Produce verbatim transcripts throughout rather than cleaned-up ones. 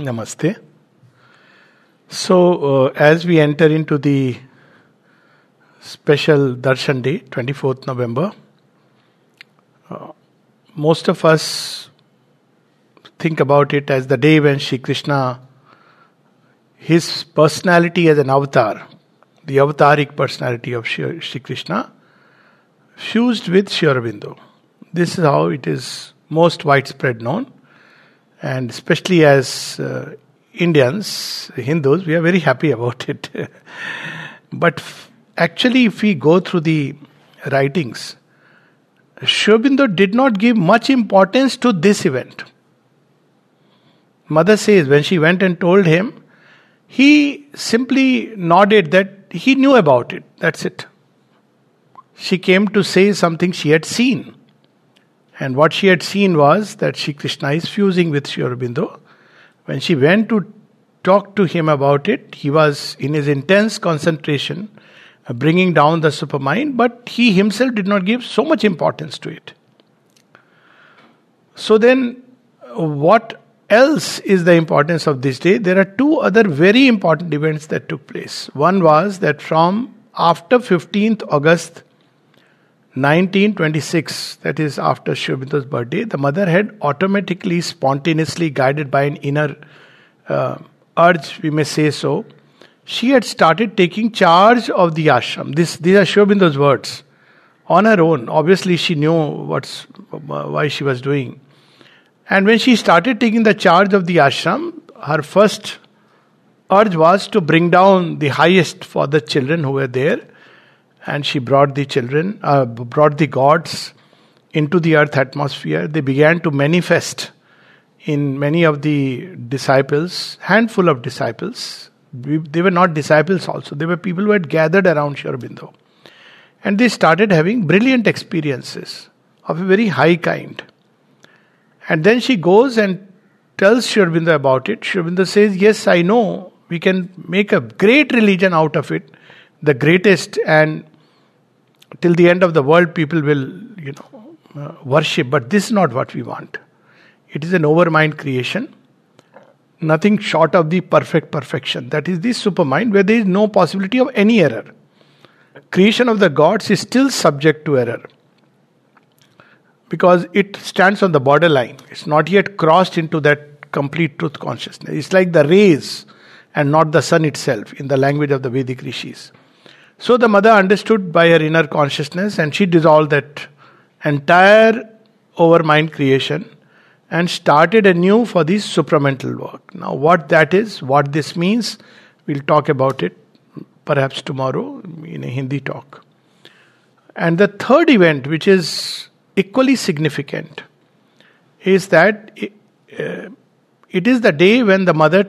Namaste. So, uh, as we enter into the special Darshan Day, twenty-fourth November, uh, most of us think about it as the day when Shri Krishna, his personality as an avatar, the avataric personality of Shri, Shri Krishna, fused with Sri Aurobindo. This is how it is most widespread known. And especially as uh, Indians, Hindus, we are very happy about it. But f- actually, if we go through the writings, Sri Aurobindo did not give much importance to this event. Mother says, when she went and told him, he simply nodded that he knew about it. That's it. She came to say something she had seen. And what she had seen was that Shri Krishna is fusing with Sri Aurobindo. When she went to talk to him about it, he was in his intense concentration, uh, bringing down the supermind, but he himself did not give so much importance to it. So then, what else is the importance of this day? There are two other very important events that took place. One was that from after fifteenth August, nineteen twenty-six, that is after Sri Aurobindo's birthday, the mother had automatically, spontaneously, guided by an inner uh, urge, we may say so, she had started taking charge of the ashram. This, these are Sri Aurobindo's words. On her own, obviously she knew what's why she was doing. And when she started taking the charge of the ashram, her first urge was to bring down the highest for the children who were there. And she brought the children, uh, brought the gods into the earth atmosphere. They began to manifest in many of the disciples, handful of disciples. We, they were not disciples also. They were people who had gathered around Sri Aurobindo. And they started having brilliant experiences of a very high kind. And then she goes and tells Sri Aurobindo about it. Sri Aurobindo says, yes, I know, we can make a great religion out of it. The greatest, and till the end of the world people will, you know, uh, worship. But this is not what we want. It is an overmind creation. Nothing short of the perfect perfection. That is the supermind where there is no possibility of any error. Creation of the gods is still subject to error. Because it stands on the borderline. It's not yet crossed into that complete truth consciousness. It's like the rays and not the sun itself in the language of the Vedic rishis. So the mother understood by her inner consciousness, and she dissolved that entire overmind creation and started anew for the supramental work. Now what that is, what this means, we'll talk about it perhaps tomorrow in a Hindi talk. And the third event, which is equally significant, is that it, uh, it is the day when the mother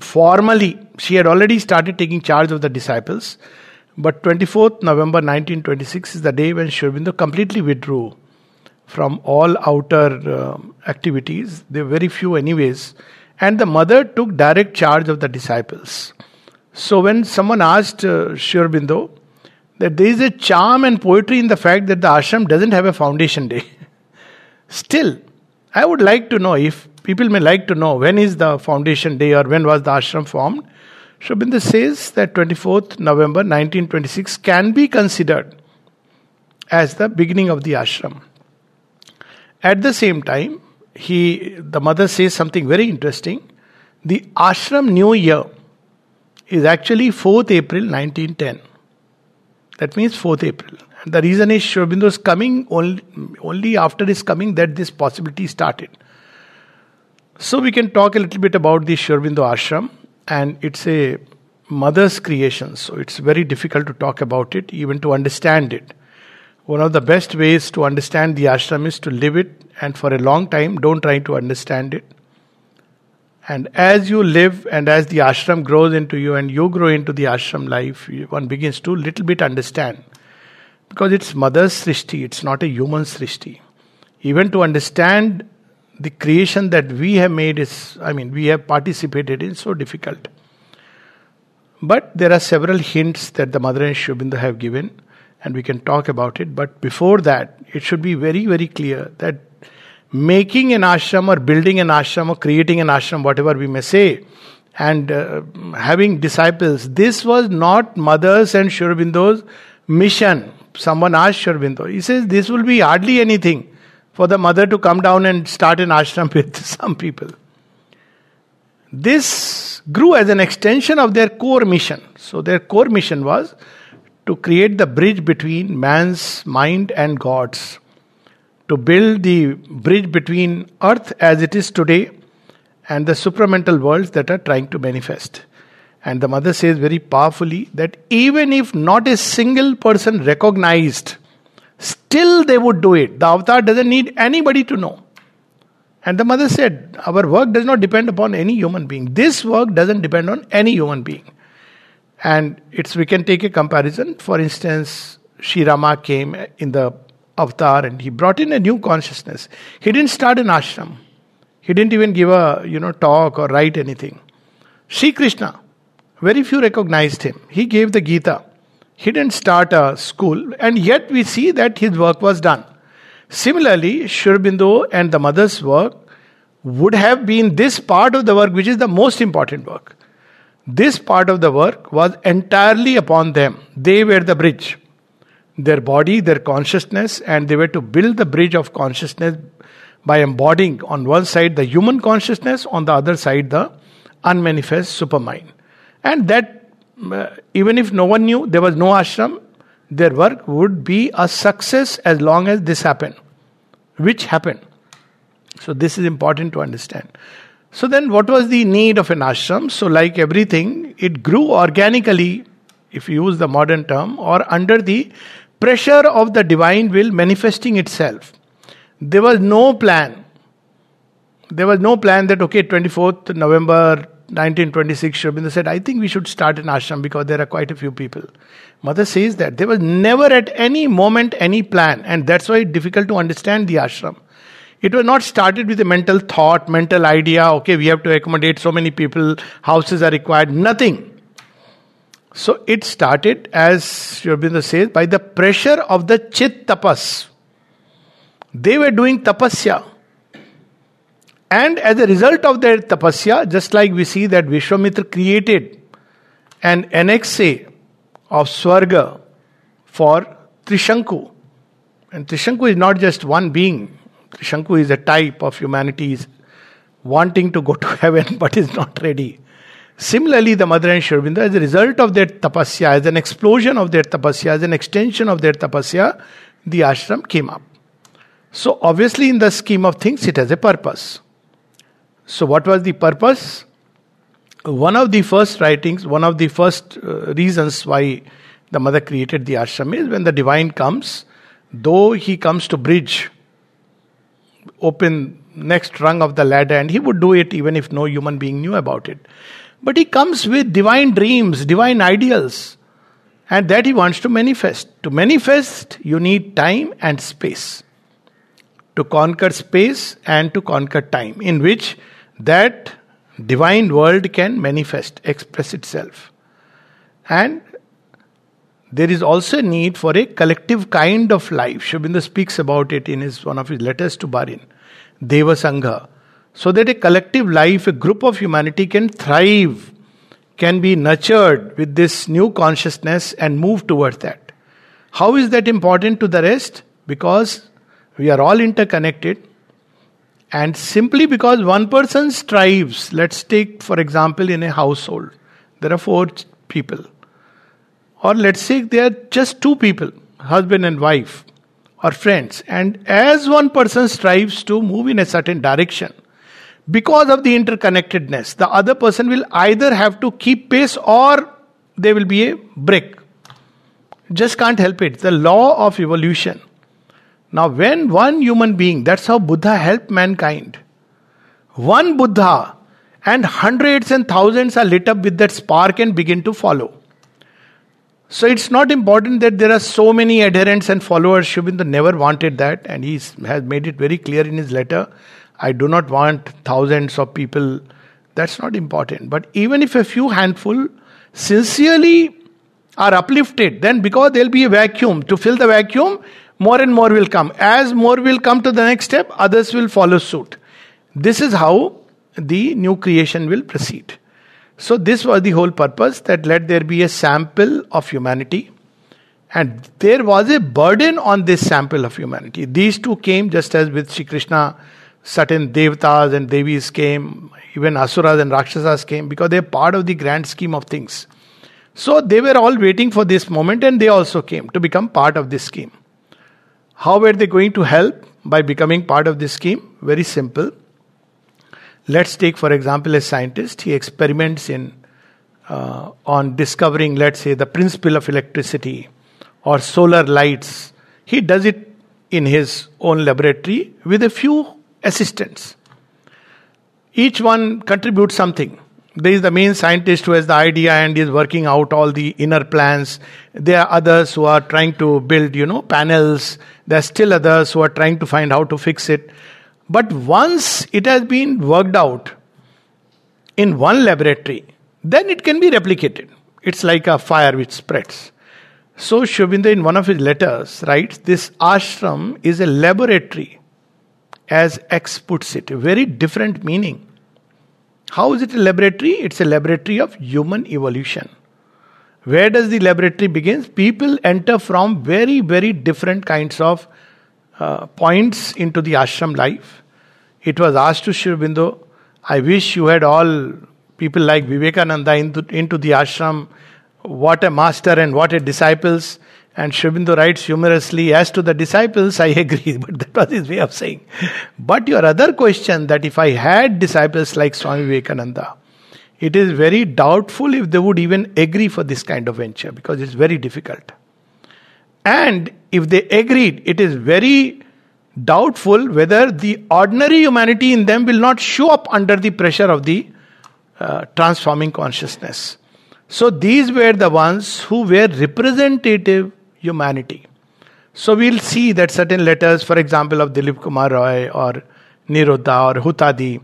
formally, she had already started taking charge of the disciples, but twenty-fourth November nineteen twenty-six is the day when Sri Aurobindo completely withdrew from all outer uh, activities. There were very few anyways. And the mother took direct charge of the disciples. So when someone asked uh, Sri Aurobindo that there is a charm and poetry in the fact that the ashram doesn't have a foundation day. Still, I would like to know if people may like to know when is the foundation day or when was the ashram formed. Sri Aurobindo says that twenty-fourth November nineteen twenty-six can be considered as the beginning of the ashram. At the same time, he, the mother says something very interesting. The ashram new year is actually fourth April nineteen ten. That means fourth April. And the reason is Sri Aurobindo's coming, only, only after his coming that this possibility started. So we can talk a little bit about the Sri Aurobindo ashram. And it's a mother's creation, so it's very difficult to talk about it, even to understand it. One of the best ways to understand the ashram is to live it, and for a long time, don't try to understand it. And as you live and as the ashram grows into you and you grow into the ashram life, one begins to little bit understand. Because it's mother's srishti, it's not a human srishti. Even to understand the creation that we have made is, I mean, we have participated in, so difficult. But there are several hints that the mother and Sri Aurobindo have given, and we can talk about it. But before that, it should be very, very clear that making an ashram or building an ashram or creating an ashram, whatever we may say, and uh, having disciples, this was not Mother's and Sri Aurobindo's mission. Someone asked Sri Aurobindo, he says, this will be hardly anything for the Mother to come down and start an ashram with some people. This grew as an extension of their core mission. So their core mission was to create the bridge between man's mind and God's, to build the bridge between earth as it is today and the supramental worlds that are trying to manifest. And the Mother says very powerfully that even if not a single person recognized, still they would do it. The avatar doesn't need anybody to know. And the Mother said, our work does not depend upon any human being. This work doesn't depend on any human being. And it's we can take a comparison. For instance, Sri Rama came in the avatar and he brought in a new consciousness. He didn't start an ashram. He didn't even give a you know talk or write anything. Shri Krishna, very few recognized him. He gave the Gita. He didn't start a school, and yet we see that his work was done. Similarly, Sri Aurobindo and the Mother's work would have been this part of the work which is the most important work. This part of the work was entirely upon them. They were the bridge. Their body, their consciousness, and they were to build the bridge of consciousness by embodying on one side the human consciousness, on the other side the unmanifest supermind. And that, uh, even if no one knew, there was no ashram, their work would be a success as long as this happened, which happened. So this is important to understand. So then what was the need of an ashram? So like everything, it grew organically, if you use the modern term, or under the pressure of the divine will manifesting itself. There was no plan. There was no plan that, okay, twenty-fourth November nineteen twenty-six, Sri Aurobindo said, I think we should start an ashram because there are quite a few people. Mother says that there was never at any moment any plan, and that's why it's difficult to understand the ashram. It was not started with a mental thought, mental idea, okay, we have to accommodate so many people, houses are required, nothing. So it started, as Sri Aurobindo says, by the pressure of the chit tapas. They were doing tapasya. And as a result of their tapasya, just like we see that Vishwamitra created an annexe of Swarga for Trishanku. And Trishanku is not just one being. Trishanku is a type of humanity wanting to go to heaven but is not ready. Similarly, the Mother and Sri Aurobindo, as a result of their tapasya, as an explosion of their tapasya, as an extension of their tapasya, the ashram came up. So obviously in the scheme of things, it has a purpose. So what was the purpose? One of the first writings, one of the first uh, reasons why the Mother created the ashram is when the divine comes, though he comes to bridge, open next rung of the ladder, and he would do it even if no human being knew about it. But he comes with divine dreams, divine ideals, and that he wants to manifest. To manifest, you need time and space. To conquer space and to conquer time, in which that divine world can manifest, express itself. And there is also a need for a collective kind of life. Shri Aurobindo speaks about it in his one of his letters to Barin, Deva Sangha. So that a collective life, a group of humanity can thrive, can be nurtured with this new consciousness and move towards that. How is that important to the rest? Because we are all interconnected, and simply because one person strives, let's take for example in a household, there are four people, or let's say there are just two people, husband and wife or friends, and as one person strives to move in a certain direction, because of the interconnectedness, the other person will either have to keep pace or there will be a break. Just can't help it. It's the law of evolution. Now when one human being, that's how Buddha helped mankind. One Buddha and hundreds and thousands are lit up with that spark and begin to follow. So it's not important that there are so many adherents and followers. Shri Aurobindo never wanted that, and he has made it very clear in his letter. I do not want thousands of people. That's not important. But even if a few handful sincerely are uplifted, then because there will be a vacuum, to fill the vacuum, more and more will come. As more will come to the next step, others will follow suit. This is how the new creation will proceed. So this was the whole purpose, that let there be a sample of humanity. And there was a burden on this sample of humanity. These two came, just as with Shri Krishna, certain devatas and devis came, even asuras and rakshasas came, because they are part of the grand scheme of things. So they were all waiting for this moment, and they also came to become part of this scheme. How were they going to help by becoming part of this scheme? Very simple. Let's take, for example, a scientist. He experiments in uh, on discovering, let's say, the principle of electricity or solar lights. He does it in his own laboratory with a few assistants. Each one contributes something. There is the main scientist who has the idea and is working out all the inner plans. There are others who are trying to build, you know, panels. There are still others who are trying to find how to fix it. But once it has been worked out in one laboratory, then it can be replicated. It's like a fire which spreads. So Shubhendu, in one of his letters, writes, this ashram is a laboratory, as X puts it. A very different meaning. How is it a laboratory? It's a laboratory of human evolution. Where does the laboratory begin? People enter from very, very different kinds of Uh, points into the ashram life. It was asked to Sri Aurobindo, I wish you had all people like Vivekananda into, into the ashram. What a master and what a disciples. And Sri Aurobindo writes humorously, as to the disciples, I agree, but that was his way of saying. But your other question, that if I had disciples like Swami Vivekananda, it is very doubtful if they would even agree for this kind of venture, because it's very difficult. And if they agreed, it is very doubtful whether the ordinary humanity in them will not show up under the pressure of the uh, transforming consciousness. So these were the ones who were representative humanity. So we'll see that certain letters, for example, of Dilip Kumar Roy or Nirodha or Hutadi,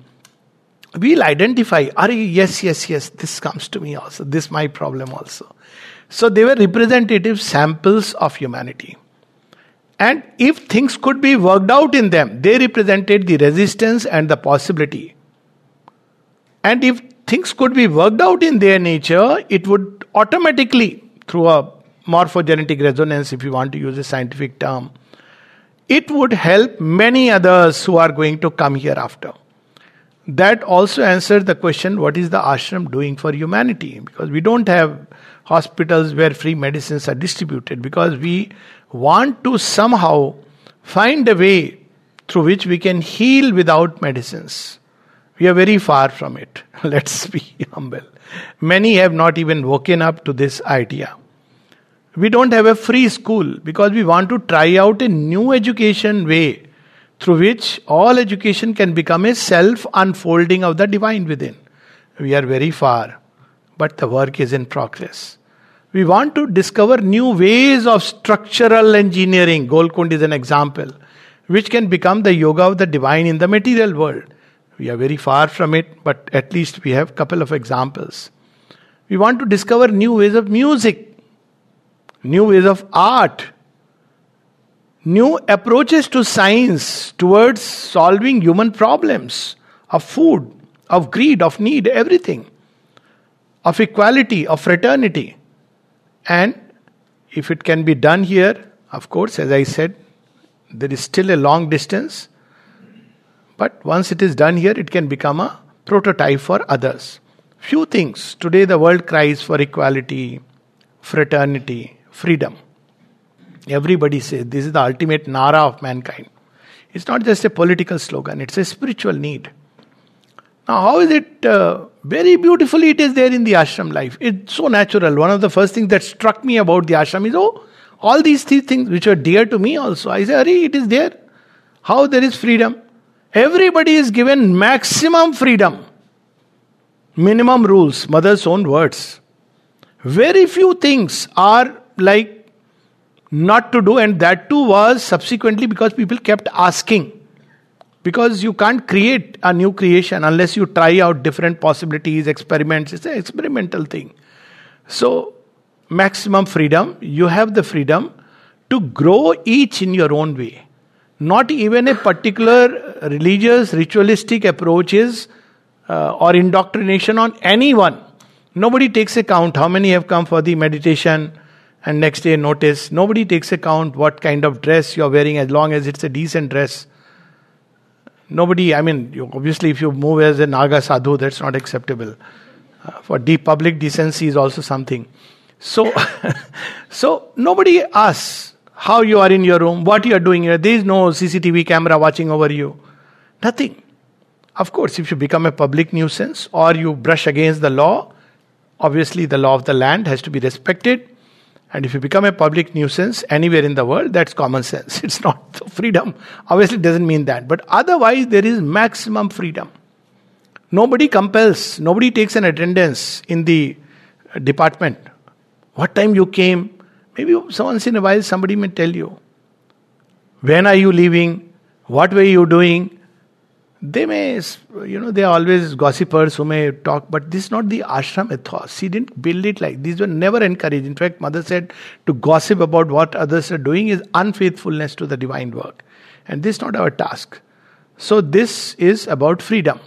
we'll identify, are yes, yes, yes, this comes to me also, this is my problem also. So they were representative samples of humanity. And if things could be worked out in them, they represented the resistance and the possibility. And if things could be worked out in their nature, it would automatically, through a morphogenetic resonance, if you want to use a scientific term, it would help many others who are going to come hereafter. That also answers the question, what is the ashram doing for humanity? Because we don't have hospitals where free medicines are distributed, because we want to somehow find a way through which we can heal without medicines. We are very far from it. Let's be humble. Many have not even woken up to this idea. We don't have a free school because we want to try out a new education way through which all education can become a self-unfolding of the divine within. We are very far, but the work is in progress. We want to discover new ways of structural engineering, Golkund is an example, which can become the yoga of the divine in the material world. We are very far from it, but at least we have a couple of examples. We want to discover new ways of music, new ways of art, new approaches to science towards solving human problems of food, of greed, of need, everything. Of equality, of fraternity. And if it can be done here, of course, as I said, there is still a long distance. But once it is done here, it can become a prototype for others. Few things. Today the world cries for equality, fraternity, freedom. Everybody says this is the ultimate nara of mankind. It's not just a political slogan, it's a spiritual need. Now how is it? Uh, very beautifully it is there in the ashram life. It's so natural. One of the first things that struck me about the ashram is, oh, all these three things which are dear to me also. I say, Ari, it is there. How there is freedom. Everybody is given maximum freedom. Minimum rules, mother's own words. Very few things are like not to do, and that too was subsequently because people kept asking. Because you can't create a new creation unless you try out different possibilities, experiments. It's an experimental thing. So, maximum freedom. You have the freedom to grow each in your own way. Not even a particular religious, ritualistic approach is uh, or indoctrination on anyone. Nobody takes account how many have come for the meditation and next day notice. Nobody takes account what kind of dress you are wearing as long as it's a decent dress. Nobody, I mean, you, obviously if you move as a Naga sadhu, that's not acceptable. Uh, for de- public decency is also something. So, so nobody asks how you are in your room, what you are doing here. There is no C C T V camera watching over you. Nothing. Of course, if you become a public nuisance or you brush against the law, obviously the law of the land has to be respected. And if you become a public nuisance anywhere in the world, that's common sense. It's not freedom. Obviously, it doesn't mean that. But otherwise, there is maximum freedom. Nobody compels. Nobody takes an attendance in the department. What time you came? Maybe once in a while, somebody may tell you. When are you leaving? What were you doing? They may, you know, they are always gossipers who may talk, but this is not the ashram ethos. She didn't build it like this. These were never encouraged. In fact, Mother said to gossip about what others are doing is unfaithfulness to the divine work. And this is not our task. So this is about freedom.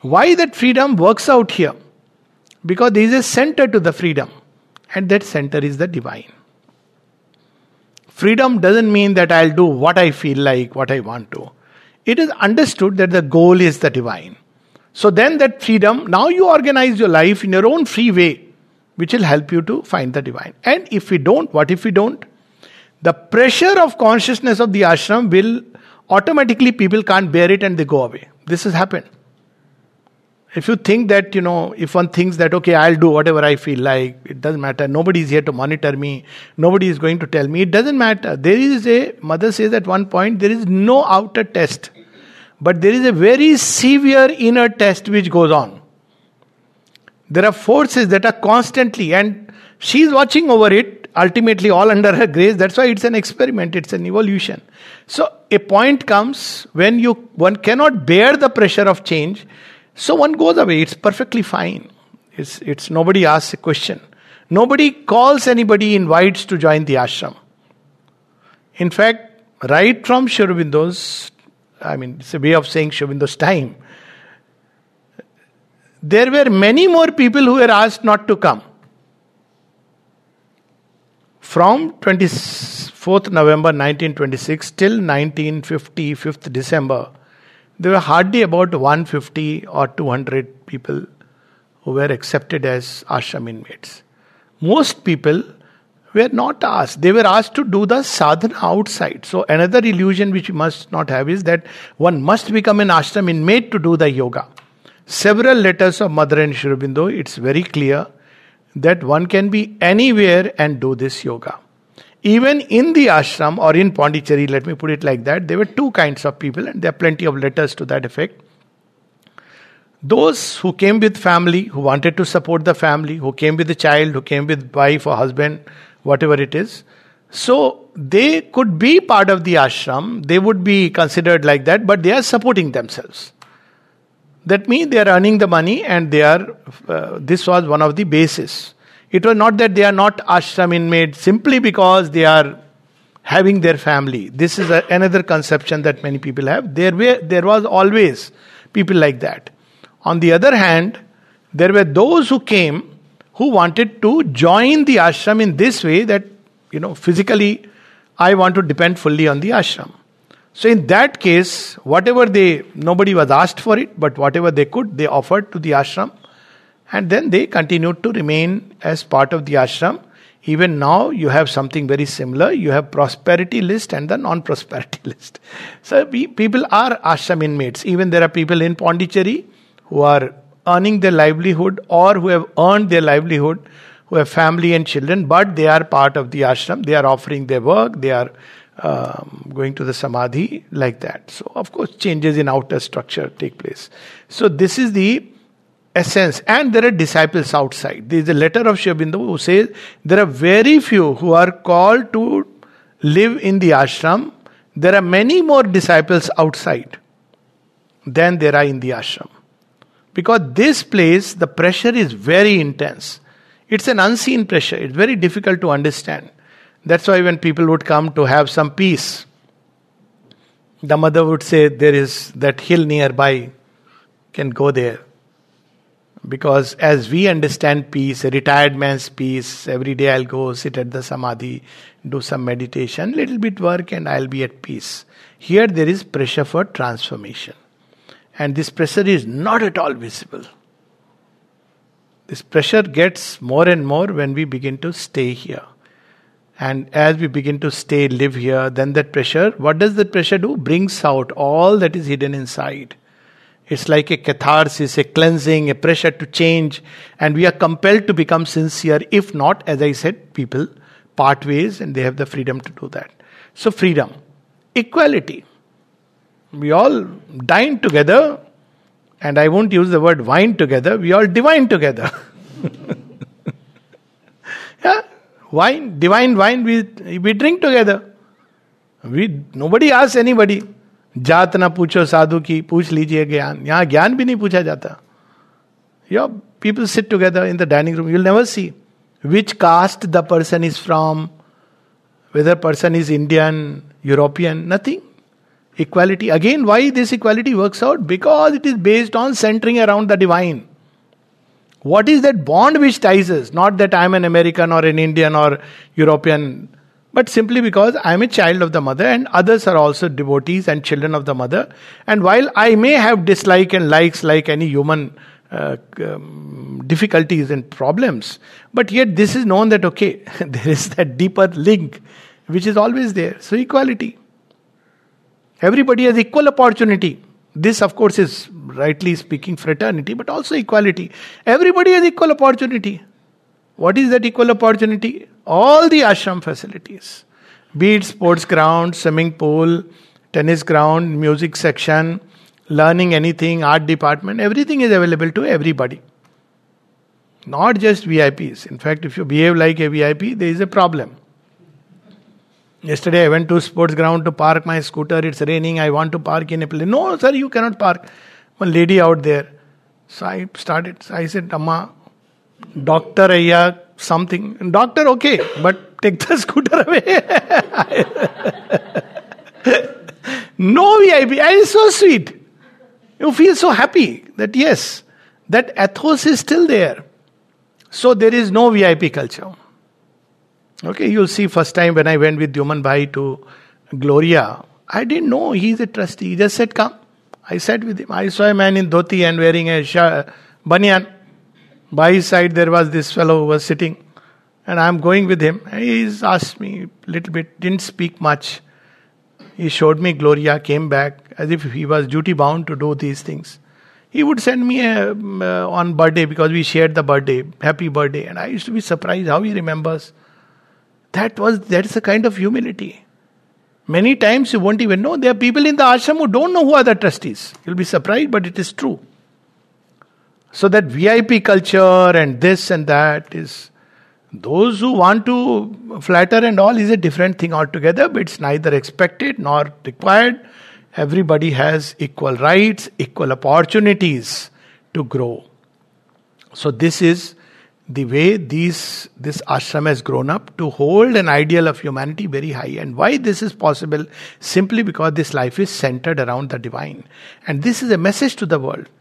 Why that freedom works out here? Because there is a center to the freedom. And that center is the divine. Freedom doesn't mean that I'll do what I feel like, what I want to. It is understood that the goal is the divine. So then that freedom, now you organize your life in your own free way, which will help you to find the divine. And if we don't, what if we don't? The pressure of consciousness of the ashram will automatically, people can't bear it and they go away. This has happened. If you think that, you know, if one thinks that, okay, I'll do whatever I feel like, it doesn't matter, nobody is here to monitor me, nobody is going to tell me, it doesn't matter. There is a, Mother says at one point, there is no outer test, but there is a very severe inner test which goes on. There are forces that are constantly, and she is watching over it, ultimately all under her grace. That's why it's an experiment, it's an evolution. So a point comes when you one cannot bear the pressure of change, so one goes away. It's perfectly fine. It's it's nobody asks a question. Nobody calls anybody, invites to join the ashram. In fact, right from Sri Aurobindo's, I mean, it's a way of saying Sri Aurobindo's time, there were many more people who were asked not to come. From twenty-fourth of November nineteen twenty-six till nineteenth, fifty, fifth of December, there were hardly about one hundred fifty or two hundred people who were accepted as ashram inmates. Most people were not asked. They were asked to do the sadhana outside. So another illusion which you must not have is that one must become an ashram inmate to do the yoga. Several letters of Mother and Sri Aurobindo, it's very clear that one can be anywhere and do this yoga. Even in the ashram or in Pondicherry, let me put it like that, there were two kinds of people and there are plenty of letters to that effect. Those who came with family, who wanted to support the family, who came with a child, who came with wife or husband, whatever it is. So they could be part of the ashram, they would be considered like that, but they are supporting themselves. That means they are earning the money and they are, uh, this was one of the bases. It was not that they are not ashram inmates simply because they are having their family. This is a, another conception that many people have. There were, there was always people like that. On the other hand, there were those who came who wanted to join the ashram in this way that, you know, physically I want to depend fully on the ashram. So in that case, whatever they, nobody was asked for it, but whatever they could, they offered to the ashram. And then they continued to remain as part of the ashram. Even now you have something very similar. You have prosperity list and the non-prosperity list. So we, people are ashram inmates. Even there are people in Pondicherry who are earning their livelihood or who have earned their livelihood, who have family and children, but they are part of the ashram. They are offering their work. They are um, going to the samadhi like that. So of course changes in outer structure take place. So this is the essence, and there are disciples outside. There is a letter of Sri Aurobindo who says there are very few who are called to live in the ashram. There are many more disciples outside than there are in the ashram. Because this place, the pressure is very intense. It's an unseen pressure. It's very difficult to understand. That's why when people would come to have some peace, the mother would say, there is that hill nearby, can go there. Because as we understand peace, a retired man's peace, every day I'll go sit at the samadhi, do some meditation, little bit work and I'll be at peace. Here there is pressure for transformation. And this pressure is not at all visible. This pressure gets more and more when we begin to stay here. And as we begin to stay, live here, then that pressure, what does that pressure do? Brings out all that is hidden inside. It's like a catharsis, a cleansing, a pressure to change. And we are compelled to become sincere. If not, as I said, people part ways and they have the freedom to do that. So freedom. Equality. We all dine together. And I won't use the word wine together. We all divine together. Yeah? Wine, divine wine, we, we drink together. We Nobody asks anybody. जात ना पूछो साधु की पूछ लीजिए ज्ञान यहाँ ज्ञान भी नहीं पूछा जाता you people sit together in the dining room you'll never see which caste the person is from whether person is Indian European nothing equality again why this equality works out because it is based on centering around the divine what is that bond which ties not that I am an American or an Indian or European but simply because I am a child of the mother and others are also devotees and children of the mother. And while I may have dislike and likes like any human uh, um, difficulties and problems, but yet this is known that okay, there is that deeper link which is always there. So equality. Everybody has equal opportunity. This of course is rightly speaking fraternity, but also equality. Everybody has equal opportunity. What is that equal opportunity? All the ashram facilities. Be it sports ground, swimming pool, tennis ground, music section, learning anything, art department, everything is available to everybody. Not just V I Ps. In fact, if you behave like a V I P, there is a problem. Yesterday I went to sports ground to park my scooter. It's raining. I want to park in a place. No, sir, you cannot park. One lady out there. So I started. I said, Amma, doctor Aya, something. Doctor, okay, but take the scooter away. No V I P. I is so sweet. You feel so happy that yes, that ethos is still there. So there is no V I P culture. Okay, you'll see first time when I went with Yuman Bhai to Gloria, I didn't know he's a trustee. He just said, come. I sat with him. I saw a man in dhoti and wearing a shah, banyan. By his side there was this fellow who was sitting and I am going with him. He asked me a little bit, didn't speak much. He showed me Gloria, came back as if he was duty bound to do these things. He would send me a, uh, on birthday because we shared the birthday, happy birthday, and I used to be surprised how he remembers. That was that's a kind of humility. Many times you won't even know. There are people in the ashram who don't know who are the trustees. You'll be surprised, but it is true. So that V I P culture and this and that is, those who want to flatter and all is a different thing altogether, but it's neither expected nor required. Everybody has equal rights, equal opportunities to grow. So this is the way these this ashram has grown up to hold an ideal of humanity very high. And why this is possible? Simply because this life is centered around the divine. And this is a message to the world.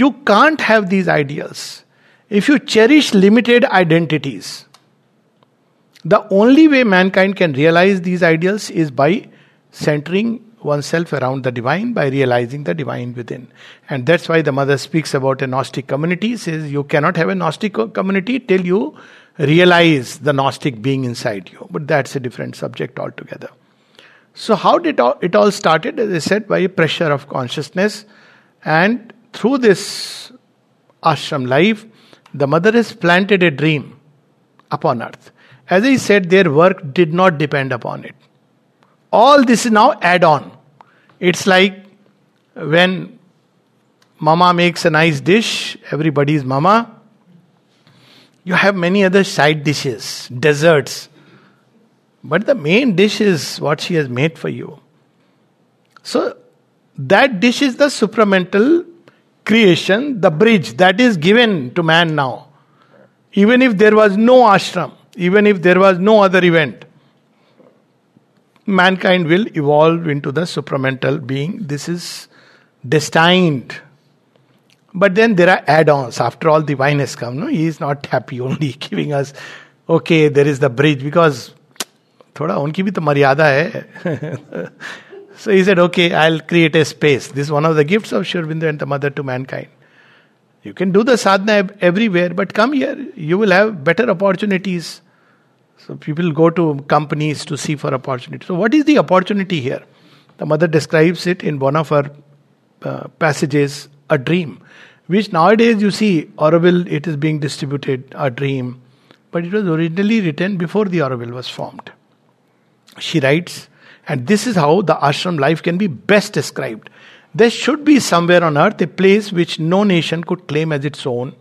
You can't have these ideals if you cherish limited identities. The only way mankind can realize these ideals is by centering oneself around the divine, by realizing the divine within. And that's why the mother speaks about a Gnostic community, says you cannot have a Gnostic community till you realize the Gnostic being inside you. But that's a different subject altogether. So how did it all started? As I said, by a pressure of consciousness, and through this ashram life, the mother has planted a dream upon earth. As I said, their work did not depend upon it. All this is now add-on. It's like when mama makes a nice dish, everybody's mama, you have many other side dishes, desserts. But the main dish is what she has made for you. So that dish is the supramental creation, the bridge that is given to man now. Even if there was no ashram, even if there was no other event, mankind will evolve into the supramental being. This is destined. But then there are add-ons. After all, divine has come. No? He is not happy only giving us, okay, there is the bridge, because thoda unki bhi to maryada hai. So he said, okay, I'll create a space. This is one of the gifts of Sri Aurobindo and the Mother to mankind. You can do the sadhana everywhere, but come here. You will have better opportunities. So people go to companies to see for opportunity. So what is the opportunity here? The Mother describes it in one of her uh, passages, a dream. Which nowadays you see, Auroville, it is being distributed, a dream. But it was originally written before the Auroville was formed. She writes, and this is how the ashram life can be best described. There should be somewhere on earth a place which no nation could claim as its own,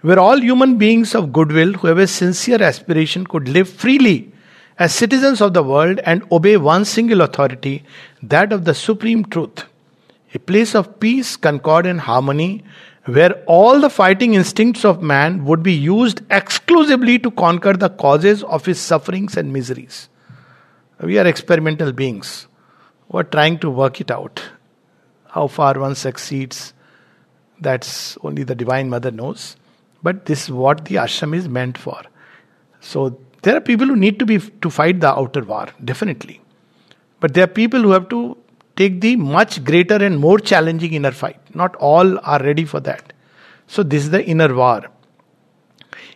where all human beings of goodwill, who have a sincere aspiration, could live freely as citizens of the world and obey one single authority, that of the supreme truth. A place of peace, concord and harmony, where all the fighting instincts of man would be used exclusively to conquer the causes of his sufferings and miseries. We are experimental beings who are trying to work it out. How far one succeeds, that's only the Divine Mother knows. But this is what the ashram is meant for. So there are people who need to be to fight the outer war, definitely. But there are people who have to take the much greater and more challenging inner fight. Not all are ready for that. So this is the inner war.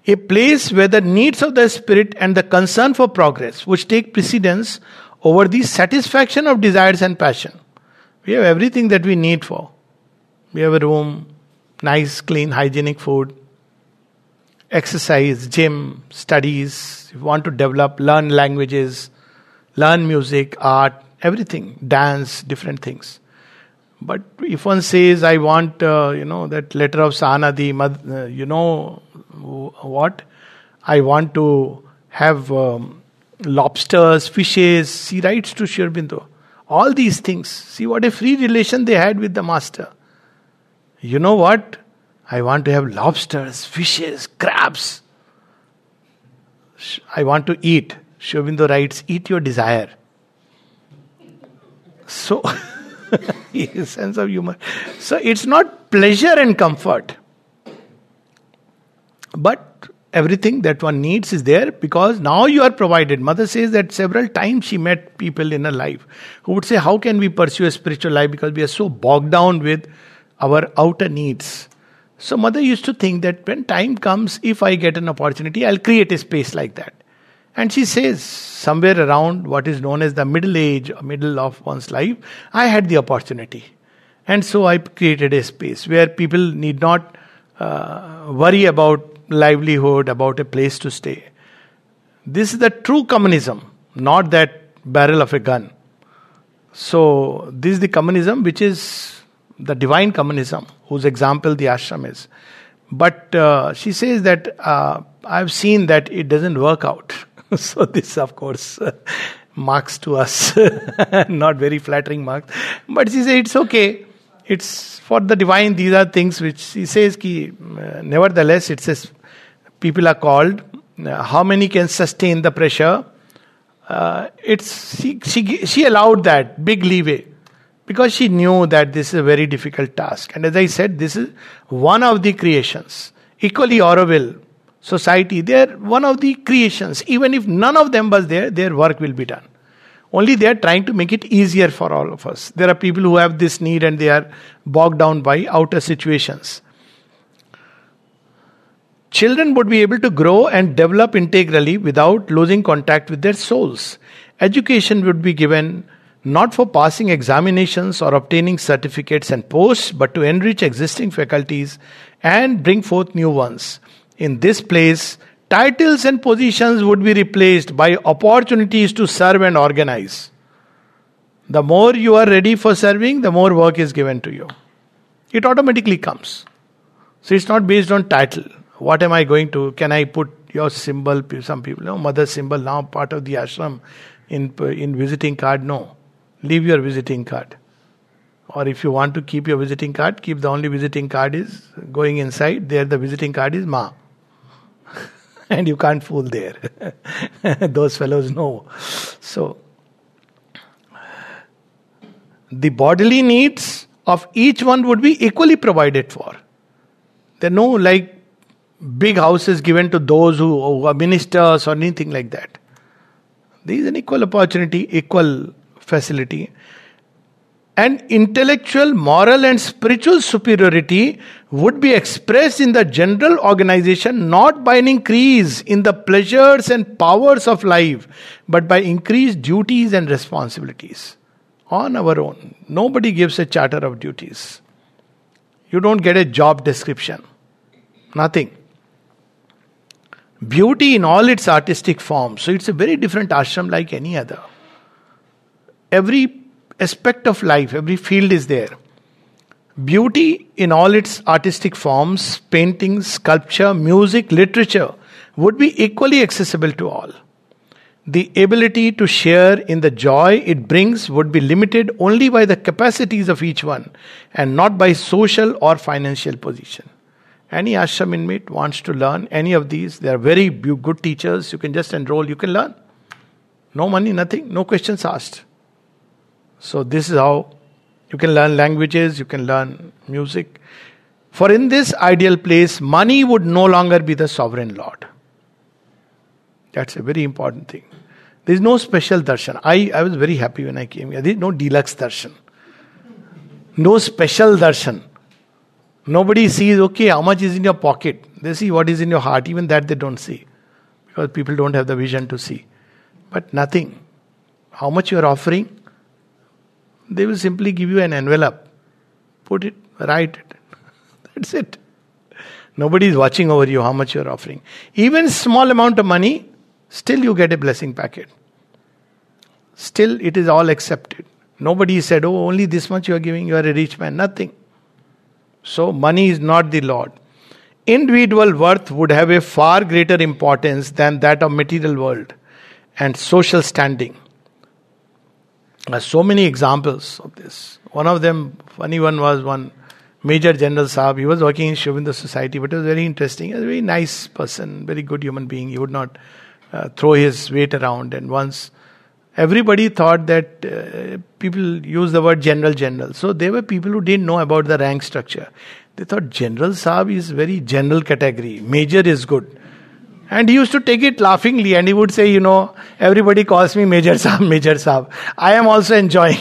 A place where the needs of the spirit and the concern for progress which take precedence over the satisfaction of desires and passion. We have everything that we need for. We have a room, nice, clean, hygienic food, exercise, gym, studies. If you want to develop, learn languages, learn music, art, everything, dance, different things. But if one says, I want, uh, you know, that letter of Sanadi, uh, you know what? I want to have um, lobsters, fishes. She writes to Sri Aurobindo. All these things. See what a free relation they had with the master. You know what? I want to have lobsters, fishes, crabs. I want to eat. Sri Aurobindo writes, eat your desire. So, sense of humor. So it's not pleasure and comfort. But everything that one needs is there, because now you are provided. Mother says that several times she met people in her life who would say, how can we pursue a spiritual life, because we are so bogged down with our outer needs. So Mother used to think that when time comes, if I get an opportunity, I'll create a space like that. And she says, somewhere around what is known as the middle age, or middle of one's life, I had the opportunity. And so I created a space where people need not uh, worry about livelihood, about a place to stay. This is the true communism, not that barrel of a gun. So this is the communism which is the divine communism, whose example the ashram is. But uh, she says that uh, I've seen that it doesn't work out. So this, of course, uh, marks to us, not very flattering marks. But she says it's okay. It's for the divine. These are things which she says ki, uh, nevertheless, it says people are called. Uh, how many can sustain the pressure? Uh, it's she, she she allowed that big leeway, because she knew that this is a very difficult task. And as I said, this is one of the creations. Equally, Auroville society, they are one of the creations. Even if none of them was there, their work will be done. Only they are trying to make it easier for all of us. There are people who have this need and they are bogged down by outer situations. Children would be able to grow and develop integrally without losing contact with their souls. Education would be given not for passing examinations or obtaining certificates and posts, but to enrich existing faculties and bring forth new ones. In this place, titles and positions would be replaced by opportunities to serve and organize. The more you are ready for serving, the more work is given to you. It automatically comes. So it's not based on title. What am I going to, can I put your symbol, some people, no, mother's symbol now part of the ashram in, in visiting card, no. Leave your visiting card. Or if you want to keep your visiting card, keep the only visiting card is going inside, there the visiting card is Ma. And you can't fool there. Those fellows know. So, the bodily needs of each one would be equally provided for. There are no like big houses given to those who, who are ministers or anything like that. There is an equal opportunity, equal facility. And intellectual, moral and spiritual superiority would be expressed in the general organization not by an increase in the pleasures and powers of life, but by increased duties and responsibilities. On our own. Nobody gives a charter of duties. You don't get a job description. Nothing. Beauty in all its artistic forms. So it's a very different ashram like any other. Every aspect of life, every field is there. Beauty in all its artistic forms, painting, sculpture, music, literature, would be equally accessible to all. The ability to share in the joy it brings would be limited only by the capacities of each one and not by social or financial position. Any ashram inmate wants to learn any of these, they are very good teachers, you can just enroll, you can learn. No money, nothing, no questions asked. So this is how you can learn languages, you can learn music. For in this ideal place, money would no longer be the sovereign lord. That's a very important thing. There is no special darshan. I, I was very happy when I came here. There is no deluxe darshan. No special darshan. Nobody sees, okay, how much is in your pocket. They see what is in your heart. Even that they don't see. Because people don't have the vision to see. But nothing. How much you are offering? They will simply give you an envelope. Put it, write it. That's it. Nobody is watching over you how much you are offering. Even small amount of money, still you get a blessing packet. Still it is all accepted. Nobody said, oh, only this much you are giving, you are a rich man. Nothing. So money is not the Lord. Individual worth would have a far greater importance than that of material world and social standing. There are so many examples of this. One of them, funny one was one Major General Saab. He was working in Shubhendu Society, but it was very interesting. He was a very nice person, very good human being. He would not uh, throw his weight around. And once everybody thought that uh, people use the word General, General. So there were people who didn't know about the rank structure. They thought General Saab is very general category. Major is good. And he used to take it laughingly and he would say, you know, everybody calls me Major Saab, Major Saab. I am also enjoying.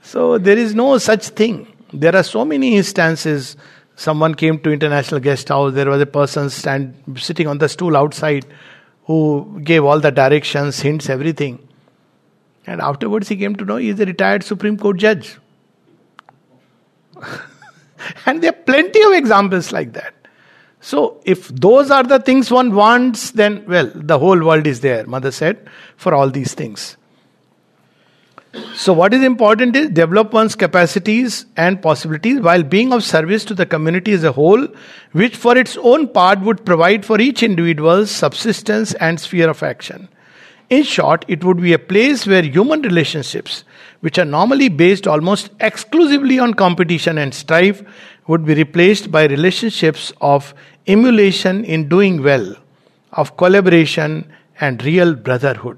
So there is no such thing. There are so many instances. Someone came to International Guest House. There was a person stand, sitting on the stool outside who gave all the directions, hints, everything. And afterwards he came to know he is a retired Supreme Court judge. And there are plenty of examples like that. So if those are the things one wants, then well, the whole world is there, Mother said, for all these things. So what is important is develop one's capacities and possibilities while being of service to the community as a whole, which for its own part would provide for each individual's subsistence and sphere of action. In short, it would be a place where human relationships, which are normally based almost exclusively on competition and strife, would be replaced by relationships of emulation in doing well, of collaboration and real brotherhood.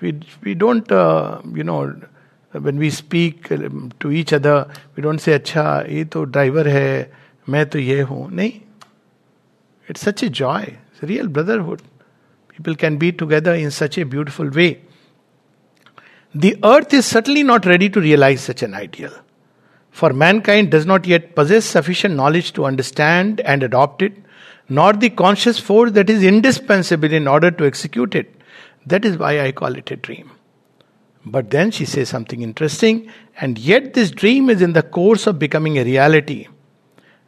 We we don't, uh, you know, when we speak to each other, we don't say, Achha, ye to driver hai, main to ye hoon. Nahin. It's such a joy. It's a real brotherhood. People can be together in such a beautiful way. The earth is certainly not ready to realize such an ideal. For mankind does not yet possess sufficient knowledge to understand and adopt it, nor the conscious force that is indispensable in order to execute it. That is why I call it a dream. But then she says something interesting, and yet this dream is in the course of becoming a reality.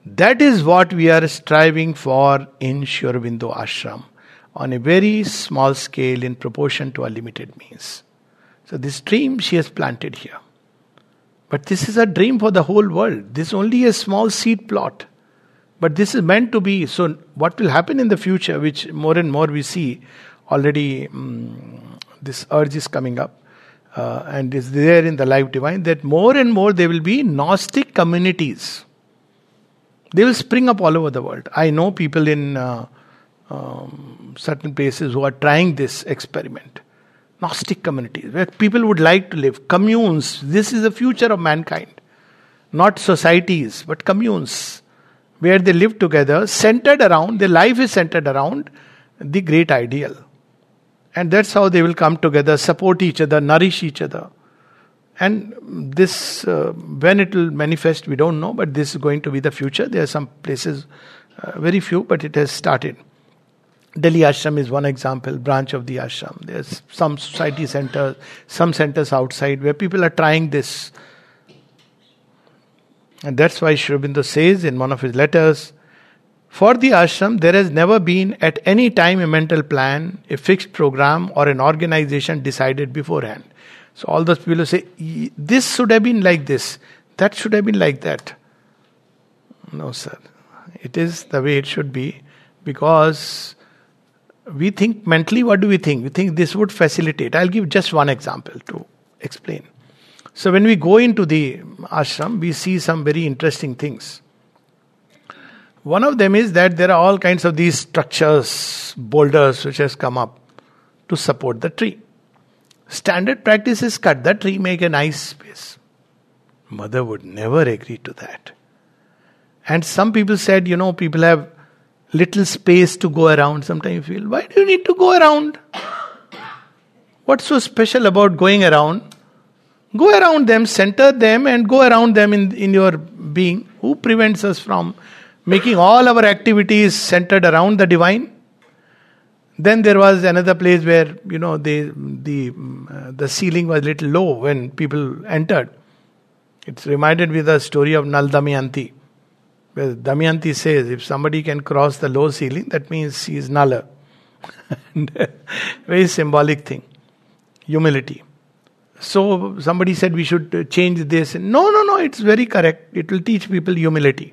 That is what we are striving for in Sri Aurobindo Ashram, on a very small scale in proportion to our limited means. So this dream she has planted here. But this is a dream for the whole world. This is only a small seed plot. But this is meant to be, so what will happen in the future, which more and more we see, already um, this urge is coming up uh, and is there in the life divine, that more and more there will be Gnostic communities. They will spring up all over the world. I know people in uh, um, certain places who are trying this experiment. Gnostic communities, where people would like to live. Communes, this is the future of mankind. Not societies, but communes, where they live together, centered around, their life is centered around the great ideal. And that's how they will come together, support each other, nourish each other. And this, uh, when it will manifest, we don't know, but this is going to be the future. There are some places, uh, very few, but it has started. Delhi Ashram is one example, branch of the Ashram. There's some society centers, some centers outside where people are trying this. And that's why Sri Aurobindo says in one of his letters, for the Ashram, there has never been at any time a mental plan, a fixed program or an organization decided beforehand. So all those people say, this should have been like this, that should have been like that. No, sir. It is the way it should be, because we think mentally, what do we think? We think this would facilitate. I'll give just one example to explain. So when we go into the ashram, we see some very interesting things. One of them is that there are all kinds of these structures, boulders which has come up to support the tree. Standard practice is cut the tree, make a nice space. Mother would never agree to that. And some people said, you know, people have little space to go around. Sometimes you feel, why do you need to go around? What's so special about going around? Go around them, center them and go around them in, in your being. Who prevents us from making all our activities centered around the divine? Then there was another place where, you know, they, the, uh, the ceiling was a little low when people entered. It's reminded me of the story of Naldamayanthi, where Damianti says, if somebody can cross the low ceiling, that means he is Nala. Very symbolic thing. Humility. So somebody said we should change this. No, no, no, it's very correct. It will teach people humility.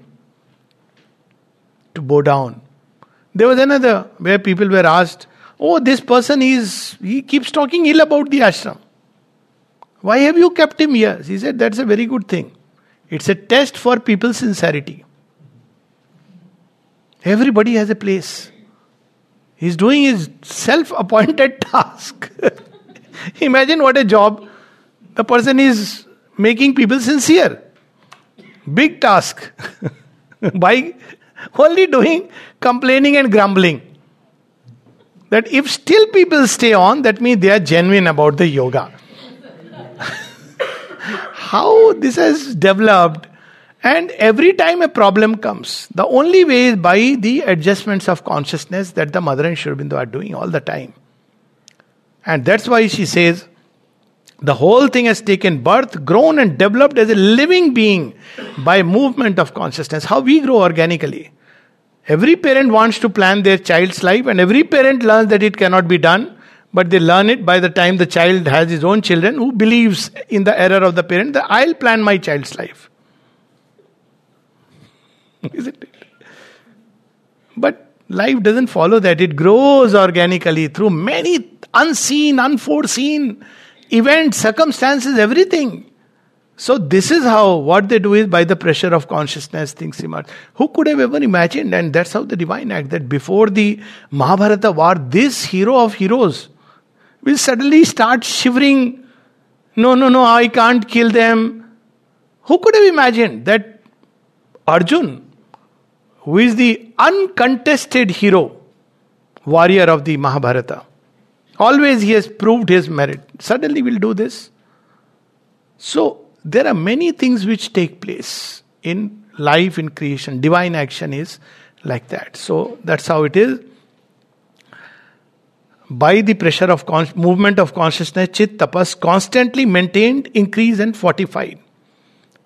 To bow down. There was another where people were asked, oh, this person is, he keeps talking ill about the ashram. Why have you kept him here? He said, that's a very good thing. It's a test for people's sincerity. Everybody has a place. He's doing his self-appointed task. Imagine what a job. The person is making people sincere. Big task. By only doing complaining and grumbling. That if still people stay on, that means they are genuine about the yoga. How this has developed. And every time a problem comes, the only way is by the adjustments of consciousness that the Mother and Sri Aurobindo are doing all the time. And that's why she says, the whole thing has taken birth, grown and developed as a living being by movement of consciousness. How we grow organically. Every parent wants to plan their child's life and every parent learns that it cannot be done. But they learn it by the time the child has his own children, who believes in the error of the parent that I'll plan my child's life. Isn't it? But life doesn't follow that. It grows organically through many unseen, unforeseen events, circumstances, everything. So this is how, what they do is by the pressure of consciousness, things emerge. Who could have ever imagined? And that's how the divine act, that before the Mahabharata war, this hero of heroes will suddenly start shivering. No, no, no, I can't kill them. Who could have imagined that Arjun, who is the uncontested hero, warrior of the Mahabharata, always he has proved his merit, suddenly will do this? So there are many things which take place in life, in creation. Divine action is like that. So that's how it is. By the pressure of con- movement of consciousness, chit tapas constantly maintained, increased and fortified.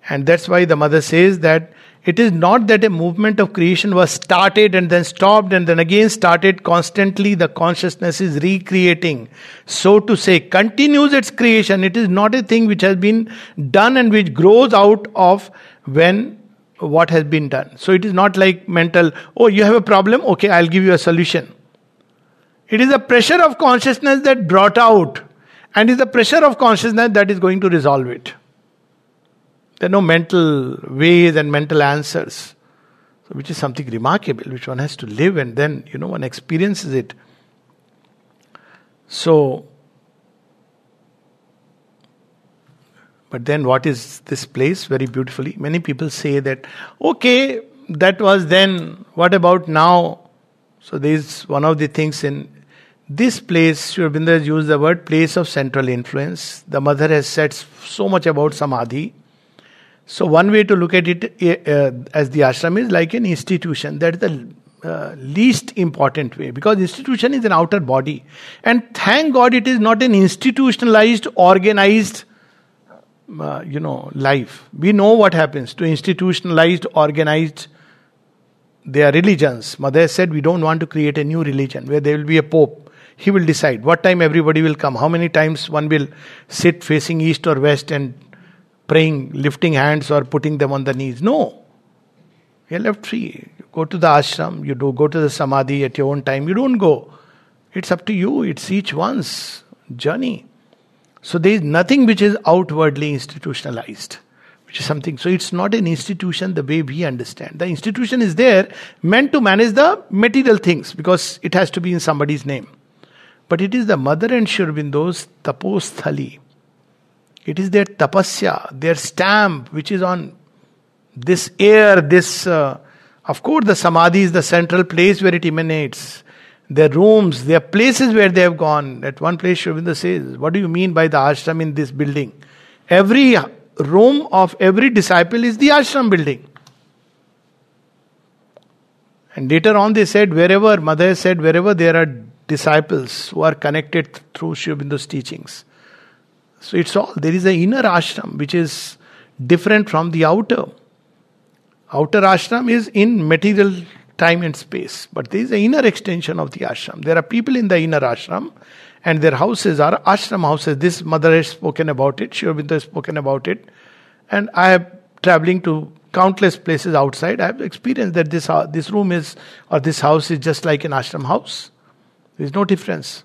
And that's why the Mother says that it is not that a movement of creation was started and then stopped and then again started. Constantly the consciousness is recreating. So to say, continues its creation. It is not a thing which has been done and which grows out of when what has been done. So it is not like mental, oh, you have a problem, okay, I'll give you a solution. It is the pressure of consciousness that brought out, and it is the pressure of consciousness that is going to resolve it. There are no mental ways and mental answers. So, which is something remarkable, which one has to live and then, you know, one experiences it. So, But then what is this place? Very beautifully. Many people say that, okay, that was then, what about now? So there is one of the things in this place, Sri Aurobindo has used the word place of central influence. The mother has said so much about samadhi. So one way to look at it uh, as the ashram is like an institution. That is the uh, least important way, because institution is an outer body. And thank God it is not an institutionalized, organized uh, you know, life. We know what happens to institutionalized, organized their religions. Mother said we don't want to create a new religion where there will be a pope. He will decide what time everybody will come, how many times one will sit facing east or west and praying, lifting hands or putting them on the knees. No. You are left free. You go to the ashram, you do go to the samadhi at your own time, you don't go. It's up to you. It's each one's journey. So there is nothing which is outwardly institutionalized. Something. So it's not an institution the way we understand. The institution is there meant to manage the material things because it has to be in somebody's name. But it is the mother and Sri Aurobindo's taposthali. It is their tapasya, their stamp which is on this air, this... Uh, of course the samadhi is the central place where it emanates. Their rooms, their places where they have gone. At one place Sri Aurobindo says, what do you mean by the ashram in this building? Every... room of every disciple is the ashram building. And later on they said, wherever, Mother said, wherever there are disciples who are connected through Sri Aurobindo's teachings. So it's all, there is an inner ashram which is different from the outer. Outer ashram is in material time and space, but there is an inner extension of the ashram. There are people in the inner ashram and their houses are ashram houses. This mother has spoken about it. Sri Aurobindo has spoken about it. And I am traveling to countless places outside. I have experienced that this uh, this room is, or this house is just like an ashram house. There is no difference.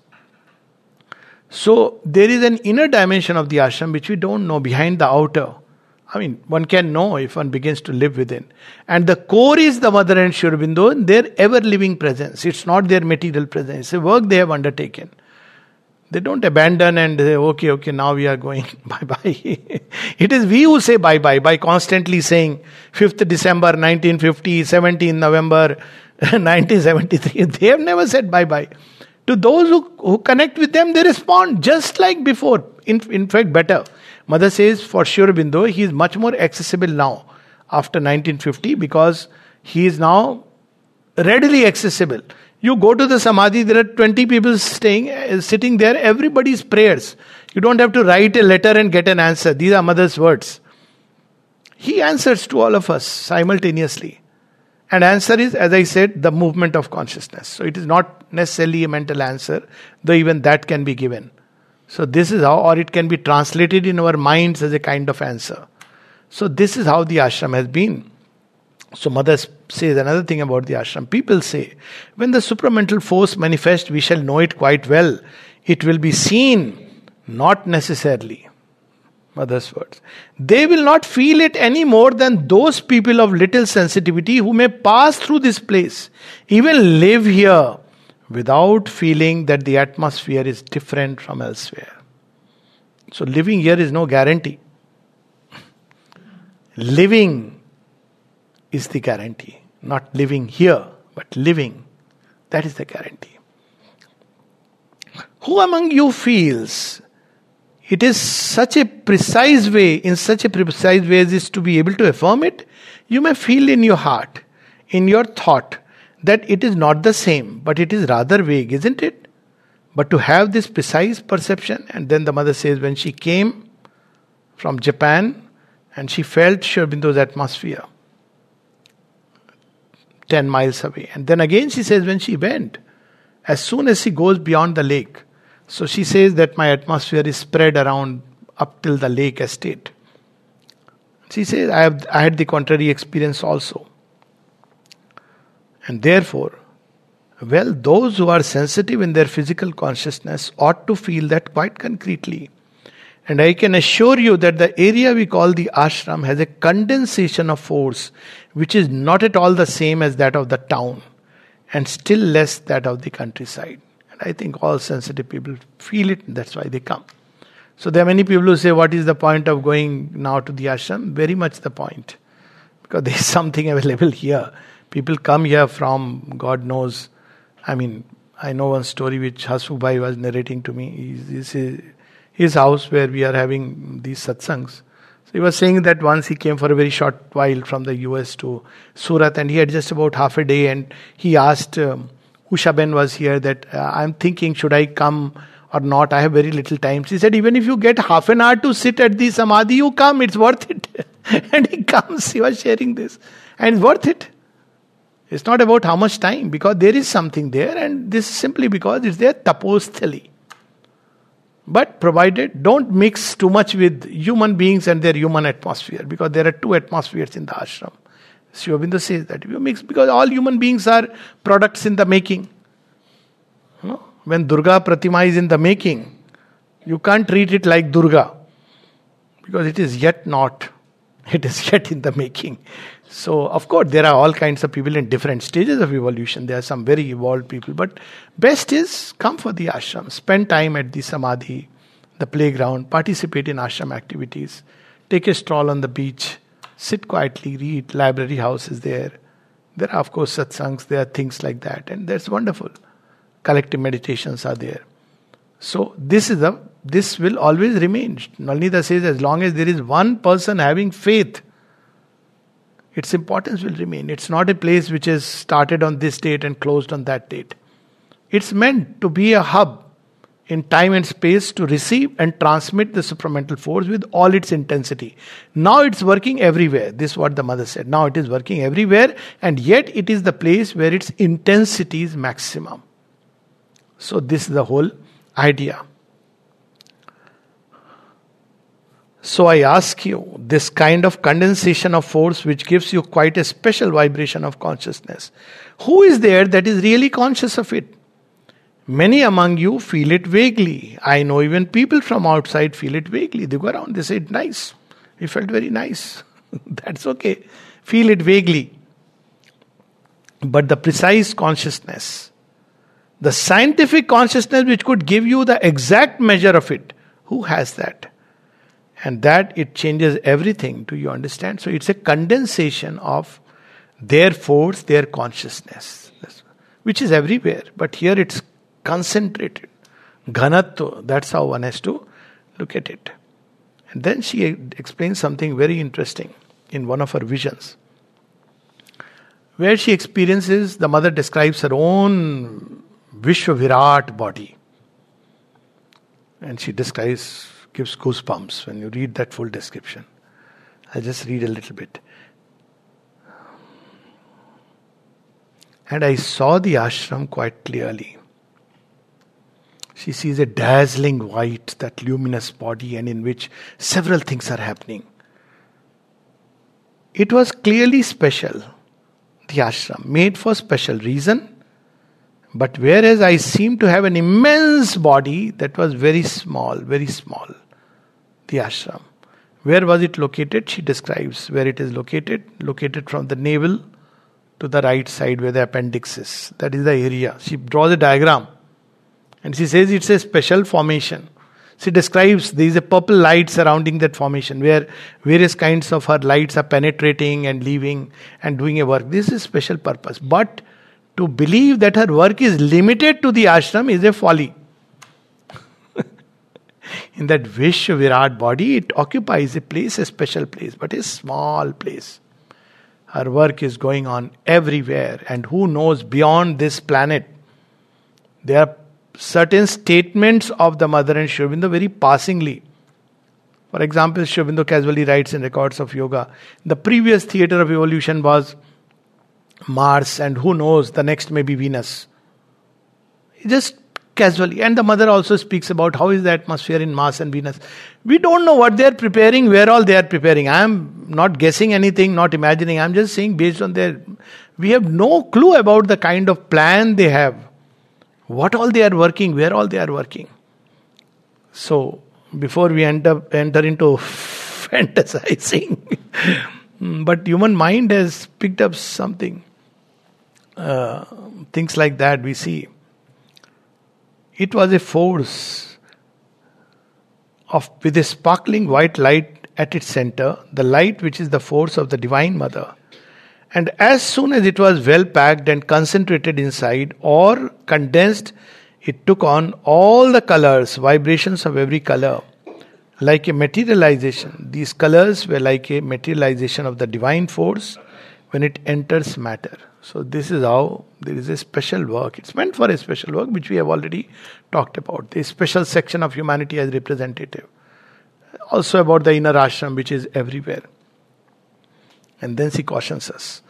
So there is an inner dimension of the ashram which we don't know behind the outer. I mean, one can know if one begins to live within. And the core is the mother and Sri Aurobindo, their ever-living presence. It's not their material presence. It's a work they have undertaken. They don't abandon and say, okay, okay, now we are going, bye-bye. It is we who say bye-bye by constantly saying fifth December nineteen fifty, seventeenth November nineteen seventy-three. They have never said bye-bye. To those who, who connect with them, they respond just like before. In, in fact, better. Mother says for Sri Aurobindo, he is much more accessible now after nineteen fifty because he is now readily accessible. You go to the samadhi, there are twenty people staying, sitting there, everybody's prayers. You don't have to write a letter and get an answer. These are Mother's words. He answers to all of us simultaneously. And answer is, as I said, the movement of consciousness. So it is not necessarily a mental answer, though even that can be given. So this is how, or it can be translated in our minds as a kind of answer. So this is how the ashram has been. So Mother says another thing about the ashram. People say, when the supramental force manifests, we shall know it quite well. It will be seen, not necessarily. Mother's words. They will not feel it any more than those people of little sensitivity who may pass through this place, even live here, without feeling that the atmosphere is different from elsewhere. So living here is no guarantee. Living is the guarantee. Not living here, but living. That is the guarantee. Who among you feels it is such a precise way, in such a precise way as is to be able to affirm it? You may feel in your heart, in your thought, that it is not the same, but it is rather vague, isn't it? But to have this precise perception, and then the mother says, when she came from Japan and she felt Sri Aurobindo's atmosphere, ten miles away. And then again she says when she went, as soon as she goes beyond the lake. So she says that my atmosphere is spread around up till the lake estate. She says I have I had the contrary experience also. And therefore, well, those who are sensitive in their physical consciousness ought to feel that quite concretely. And I can assure you that the area we call the ashram has a condensation of force which is not at all the same as that of the town and still less that of the countryside. And I think all sensitive people feel it, and that's why they come. So there are many people who say, what is the point of going now to the ashram? Very much the point. Because there is something available here. People come here from, God knows, I mean, I know one story which Hasubhai was narrating to me. This is his house where we are having these satsangs. So he was saying that once he came for a very short while from the U S to Surat, and he had just about half a day, and he asked, um, Usha Ben was here, that uh, I'm thinking, should I come or not? I have very little time. She said, even if you get half an hour to sit at the Samadhi, you come, it's worth it. And he comes, he was sharing this. And it's worth it. It's not about how much time, because there is something there, and this is simply because it's their taposthali. But provided, don't mix too much with human beings and their human atmosphere, because there are two atmospheres in the ashram. Sri Aurobindo says that if you mix, because all human beings are products in the making. You know? When Durga Pratima is in the making, you can't treat it like Durga, because it is yet not. It is yet in the making. So, of course, there are all kinds of people in different stages of evolution. There are some very evolved people. But best is come for the ashram. Spend time at the samadhi, the playground. Participate in ashram activities. Take a stroll on the beach. Sit quietly, read. Library house is there. There are, of course, satsangs. There are things like that. And that's wonderful. Collective meditations are there. So, this is the, this will always remain. Nalinda says, as long as there is one person having faith, its importance will remain. It's not a place which is started on this date and closed on that date. It's meant to be a hub in time and space to receive and transmit the supramental force with all its intensity. Now it's working everywhere. This is what the mother said. Now it is working everywhere, and yet it is the place where its intensity is maximum. So this is the whole idea. So I ask you, this kind of condensation of force which gives you quite a special vibration of consciousness, who is there that is really conscious of it? Many among you feel it vaguely. I know even people from outside feel it vaguely. They go around, they say, nice. It felt very nice. That's okay. Feel it vaguely. But the precise consciousness, the scientific consciousness which could give you the exact measure of it, who has that? And that it changes everything. Do you understand? So it's a condensation of their force, their consciousness, which is everywhere. But here it's concentrated. Ghanatva, that's how one has to look at it. And then she explains something very interesting in one of her visions, where she experiences, the mother describes her own Vishwa Virat body. And she describes, gives goosebumps when you read that full description. I'll just read a little bit. And I saw the ashram quite clearly. She sees a dazzling white, that luminous body, and in which several things are happening. It was clearly special, the ashram, made for special reason. But whereas I seemed to have an immense body that was very small, very small, the ashram. Where was it located? She describes where it is located. Located from the navel to the right side where the appendix is. That is the area. She draws a diagram and she says it's a special formation. She describes there is a purple light surrounding that formation where various kinds of her lights are penetrating and leaving and doing a work. This is special purpose. But to believe that her work is limited to the ashram is a folly. In that Vishwa Virat body, it occupies a place, a special place, but a small place. Her work is going on everywhere, and who knows beyond this planet. There are certain statements of the mother and Sri Aurobindo very passingly. For example, Sri Aurobindo casually writes in Records of Yoga, the previous theatre of evolution was Mars, and who knows, the next may be Venus. Just casually. And the mother also speaks about how is the atmosphere in Mars and Venus. We don't know what they are preparing, where all they are preparing. I am not guessing anything, not imagining. I am just saying based on their... We have no clue about the kind of plan they have. What all they are working, where all they are working. So, before we enter, enter into fantasizing... But human mind has picked up something. Uh, things like that we see. It was a force of with a sparkling white light at its center, the light which is the force of the Divine Mother. And as soon as it was well packed and concentrated inside or condensed, it took on all the colors, vibrations of every color. Like a materialization, these colors were like a materialization of the divine force when it enters matter. So this is how there is a special work. It's meant for a special work which we have already talked about. The special section of humanity as representative. Also about the inner ashram which is everywhere. And then she cautions us.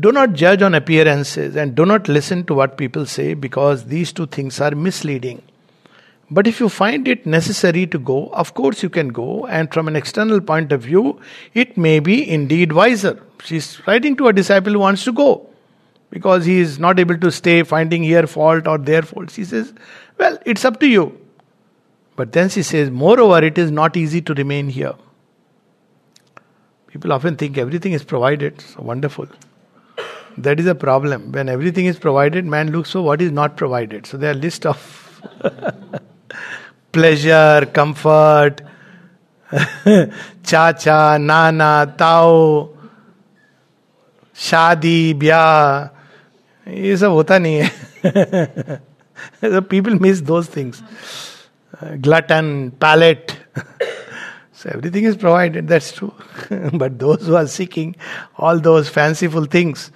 Do not judge on appearances and do not listen to what people say, because these two things are misleading. But if you find it necessary to go, of course you can go, and from an external point of view, it may be indeed wiser. She's writing to a disciple who wants to go, because he is not able to stay, finding here fault or their fault. She says, well, it's up to you. But then she says, moreover, it is not easy to remain here. People often think everything is provided, so wonderful. That is a problem. When everything is provided, man looks for what is not provided. So there are list of pleasure, comfort, cha-cha, nana, tao, shadi, bya. Ye sab hota nahi hai. So people miss those things. Uh, glutton, palate. So everything is provided, that's true. But those who are seeking all those fanciful things.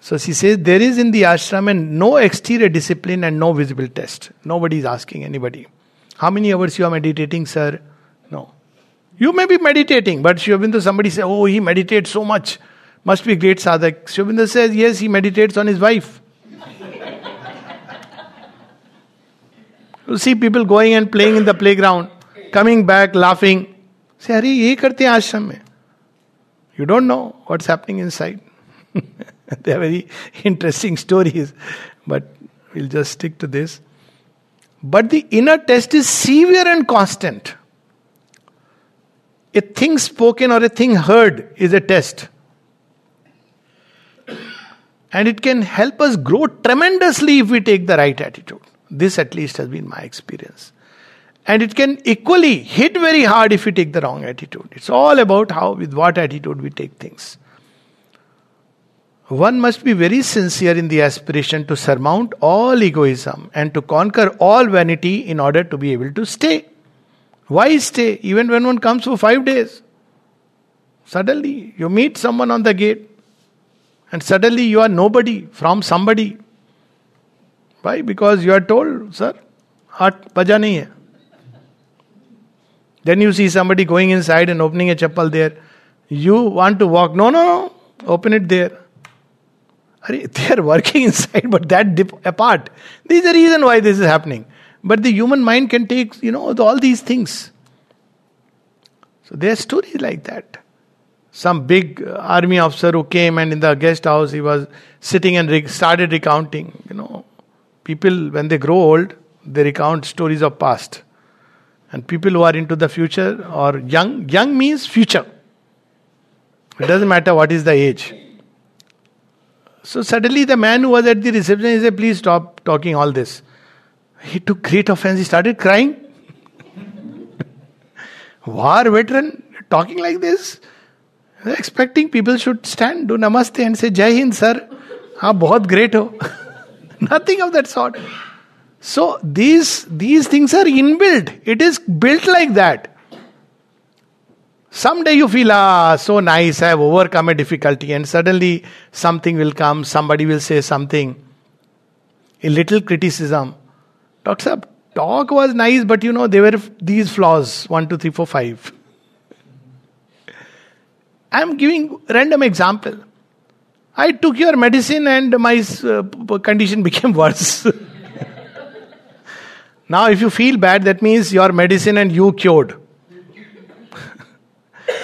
So she says, there is in the ashram and no exterior discipline and no visible test. Nobody is asking anybody. How many hours you are meditating, sir? No. You may be meditating, but Shri Aurobindo, somebody says, oh, he meditates so much. Must be great sadhak. Shri Aurobindo says, yes, he meditates on his wife. You see people going and playing in the playground, coming back, laughing. Say, Hari, ye karte hain ashram mein. You don't know what's happening inside. They are very interesting stories, but we'll just stick to this. But the inner test is severe and constant. A thing spoken or a thing heard is a test. And it can help us grow tremendously if we take the right attitude. This at least has been my experience. And it can equally hit very hard if we take the wrong attitude. It's all about how, with what attitude we take things. One must be very sincere in the aspiration to surmount all egoism and to conquer all vanity in order to be able to stay. Why stay? Even when one comes for five days. Suddenly you meet someone on the gate and suddenly you are nobody from somebody. Why? Because you are told, sir, heart baja nahi hai. Then you see somebody going inside and opening a chappal there. You want to walk. No, no, no. Open it there. They are working inside, but that dip apart. There is a reason why this is happening. But the human mind can take, you know, all these things. So there are stories like that. Some big army officer who came and in the guest house he was sitting and re- started recounting. You know, people when they grow old, they recount stories of past. And people who are into the future or young, young means future. It doesn't matter what is the age. So suddenly the man who was at the reception, he said, please stop talking all this. He took great offense, he started crying. War veteran, talking like this. Expecting people should stand, do namaste and say, Jai Hind sir, aap bahut great ho. Nothing of that sort. So these, these things are inbuilt. It is built like that. Someday you feel, ah, so nice, I have overcome a difficulty, and suddenly something will come, somebody will say something. A little criticism. Talk, sir, talk was nice, but you know, there were these flaws, one, two, three, four, five. I am giving random example. I took your medicine and my uh, condition became worse. Now if you feel bad, that means your medicine and you cured.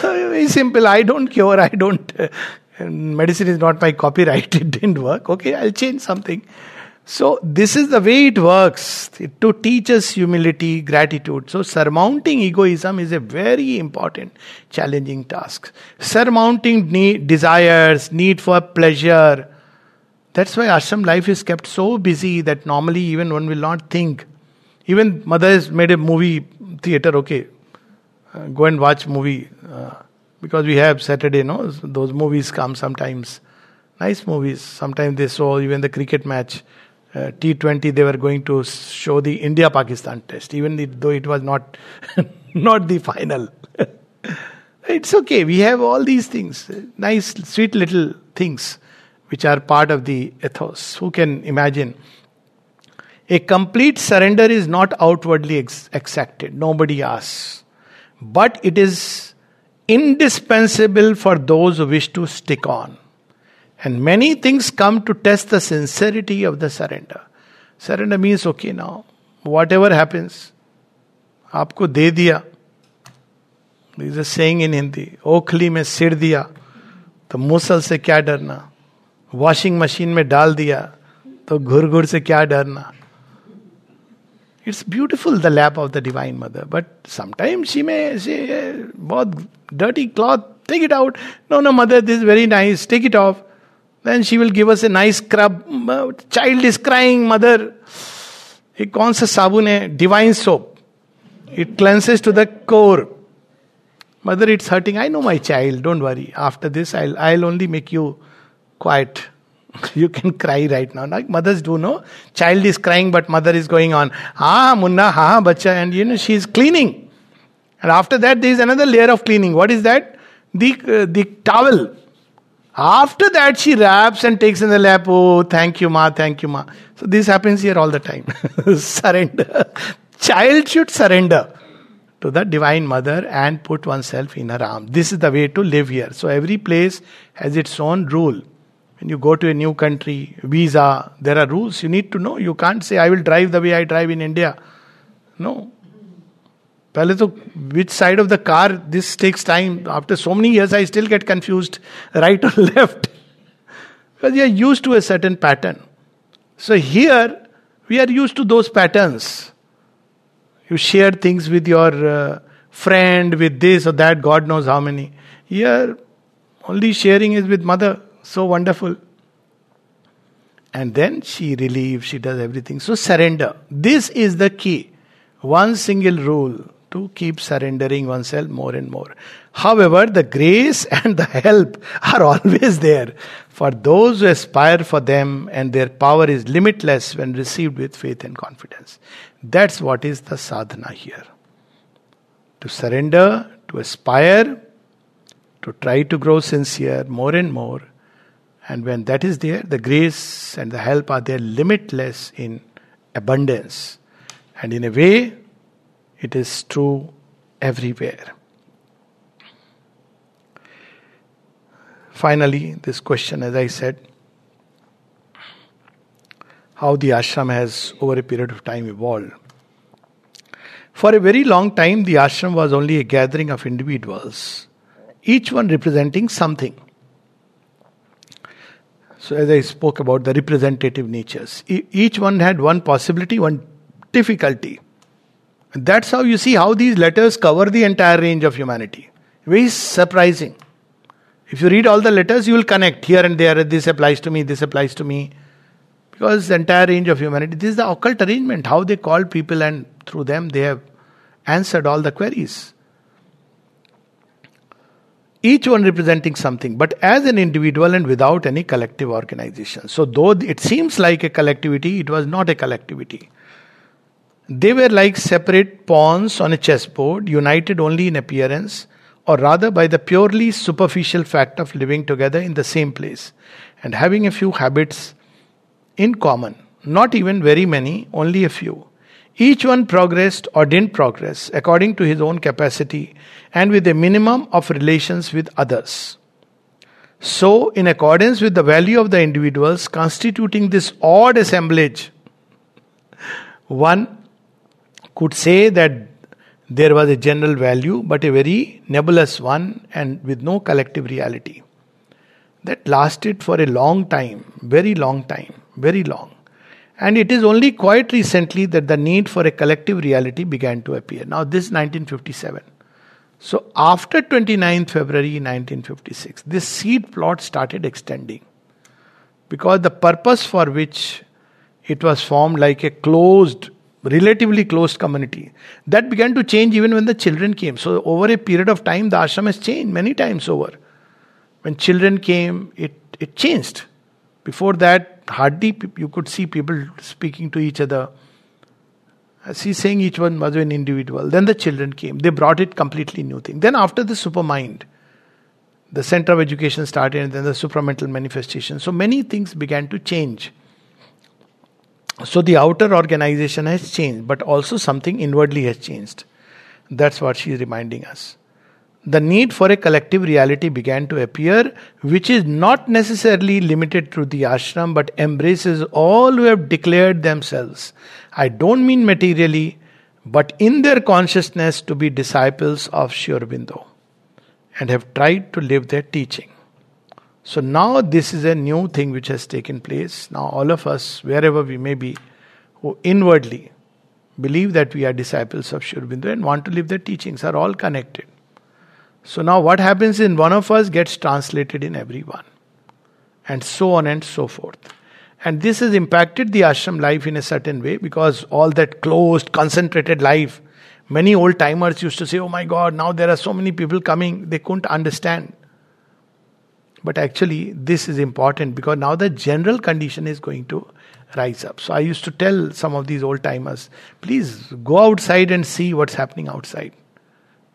Very simple, I don't cure, I don't, uh, medicine is not my copyright, it didn't work, okay, I'll change something. So this is the way it works, it, to teach us humility, gratitude. So surmounting egoism is a very important, challenging task. Surmounting need, desires, need for pleasure. That's why ashram life is kept so busy that normally even one will not think. Even Mother has made a movie theater, okay. uh, go and watch movie. Uh, because we have Saturday, no? Those movies come sometimes. Nice movies. Sometimes they saw even the cricket match. Uh, T twenty, they were going to show the India-Pakistan test, even the, though it was not not the final. It's okay. We have all these things. Nice, sweet little things which are part of the ethos. Who can imagine? A complete surrender is not outwardly ex- exacted. Nobody asks. But it is indispensable for those who wish to stick on. And many things come to test the sincerity of the surrender. Surrender means, okay now, whatever happens, aapko de diya. There is a saying in Hindi, Okhli mein sir diya, to musal se kya darna? Washing machine mein dal diya, to ghur ghur se kya darna? It's beautiful, the lap of the Divine Mother. But sometimes she may say, bahut dirty cloth, take it out. No, no, Mother, this is very nice, take it off. Then she will give us a nice scrub. Child is crying, Mother. Ye kaun sa sabun hai? Divine soap. It cleanses to the core. Mother, it's hurting. I know my child, don't worry. After this, I'll I'll only make you quiet. You can cry right now. Like mothers do, no? Child is crying, but mother is going on. Ah, munna, ha, bacha. And you know, she is cleaning. And after that, there is another layer of cleaning. What is that? The, uh, the towel. After that, she wraps and takes in the lap. Oh, thank you, Ma, thank you, Ma. So this happens here all the time. Surrender. Child should surrender to the Divine Mother and put oneself in her arms. This is the way to live here. So every place has its own rule. When you go to a new country, visa, there are rules you need to know. You can't say, I will drive the way I drive in India. No. Pehle to, which side of the car, this takes time. After so many years, I still get confused, right or left. Because you are used to a certain pattern. So here, we are used to those patterns. You share things with your uh, friend, with this or that, God knows how many. Here, only sharing is with Mother. So wonderful. And then she relieves, she does everything. So surrender. This is the key. One single rule. To keep surrendering oneself more and more. However, the grace and the help are always there for those who aspire for them, and their power is limitless when received with faith and confidence. That's what is the sadhana here. To surrender, to aspire, to try to grow sincere more and more. And when that is there, the grace and the help are there limitless in abundance. And in a way, it is true everywhere. Finally, this question, as I said, how the ashram has over a period of time evolved. For a very long time, the ashram was only a gathering of individuals, each one representing something. So as I spoke about the representative natures, e- each one had one possibility, one difficulty. That's how you see how these letters cover the entire range of humanity. Very surprising. If you read all the letters, you will connect here and there. This applies to me, this applies to me. Because the entire range of humanity, this is the occult arrangement, how they called people, and through them they have answered all the queries. Each one representing something, but as an individual and without any collective organization. So though it seems like a collectivity, it was not a collectivity. They were like separate pawns on a chessboard, united only in appearance, or rather by the purely superficial fact of living together in the same place and having a few habits in common. Not even very many, only a few. Each one progressed or didn't progress according to his own capacity and with a minimum of relations with others. So, in accordance with the value of the individuals constituting this odd assemblage, one could say that there was a general value, but a very nebulous one and with no collective reality. That lasted for a long time, very long time, very long. And it is only quite recently that the need for a collective reality began to appear. Now this is nineteen fifty-seven. So after twenty-ninth February nineteen fifty-six, this seed plot started extending. Because the purpose for which it was formed, like a closed relatively closed community. That began to change even when the children came. So over a period of time, the ashram has changed many times over. When children came, it, it changed. Before that, hardly you could see people speaking to each other. As he's saying, each one was an individual. Then the children came. They brought it completely new thing. Then after the supermind, the center of education started, and then the supramental manifestation. So many things began to change. So the outer organization has changed, but also something inwardly has changed. That's what she is reminding us. The need for a collective reality began to appear, which is not necessarily limited to the ashram, but embraces all who have declared themselves. I don't mean materially, but in their consciousness to be disciples of Sri Aurobindo and have tried to live their teaching. So now this is a new thing which has taken place. Now all of us, wherever we may be, who inwardly believe that we are disciples of Sri Aurobindo and want to live their teachings, are all connected. So now what happens in one of us gets translated in everyone. And so on and so forth. And this has impacted the ashram life in a certain way, because all that closed, concentrated life, many old timers used to say, oh my God, now there are so many people coming. They couldn't understand. But actually this is important, because now the general condition is going to rise up. So I used to tell some of these old timers, please go outside and see what's happening outside.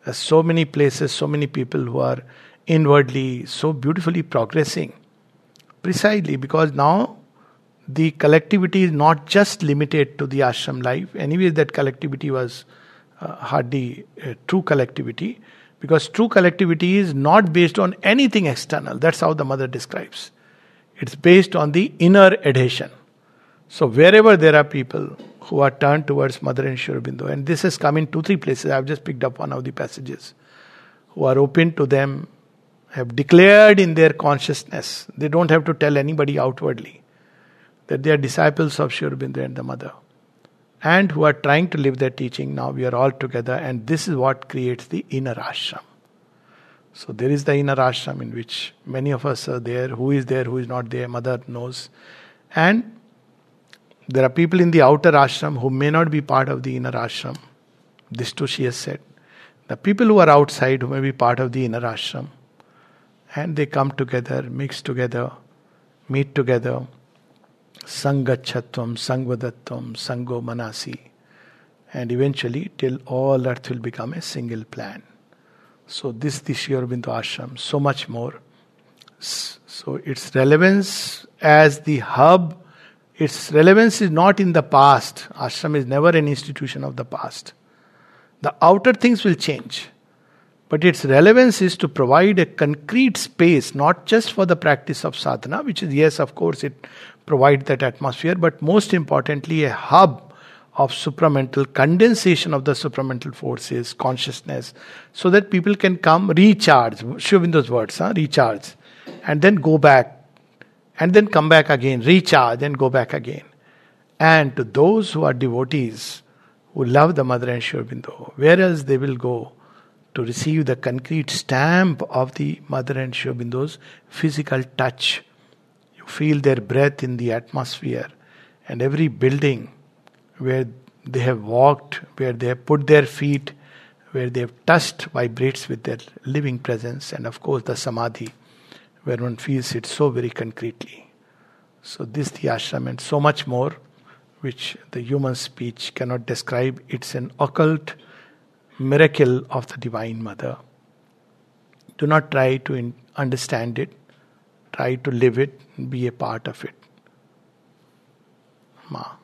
There are so many places, so many people who are inwardly so beautifully progressing. Precisely because now the collectivity is not just limited to the ashram life. Anyways, that collectivity was uh, hardly uh, true collectivity, because true collectivity is not based on anything external. That's how the mother describes. It's based on the inner adhesion. So wherever there are people who are turned towards Mother and Sri Aurobindo, and this has come in two, three places, I've just picked up one of the passages, who are open to them, have declared in their consciousness, they don't have to tell anybody outwardly, that they are disciples of Sri Aurobindo and the Mother, and who are trying to live their teaching. Now we are all together, and this is what creates the inner ashram. So there is the inner ashram in which many of us are there, who is there, who is not there, Mother knows. And there are people in the outer ashram who may not be part of the inner ashram. This too she has said. The people who are outside who may be part of the inner ashram. And they come together, mix together, meet together. Sangachatvam, sangvadatvam, sango manasi. And eventually till all earth will become a single plan. So this is the Sri Aurobindo ashram. So much more. So its relevance as the hub, its relevance is not in the past. Ashram is never an institution of the past. The outer things will change. But its relevance is to provide a concrete space, not just for the practice of sadhana, which is, yes, of course, it provides that atmosphere, but most importantly, a hub of supramental, condensation of the supramental forces, consciousness, so that people can come, recharge, Sri Aurobindo's words, huh? recharge, and then go back, and then come back again, recharge and go back again. And to those who are devotees, who love the Mother and Sri Aurobindo, where else they will go to receive the concrete stamp of the Mother and Sri Aurobindo's physical touch. You feel their breath in the atmosphere, and every building where they have walked, where they have put their feet, where they have touched, vibrates with their living presence, and of course the samadhi, where one feels it so very concretely. So this the ashram, and so much more, which the human speech cannot describe. It's an occult miracle of the Divine Mother. Do not try to in- understand it. Try to live it, be a part of it. Ma.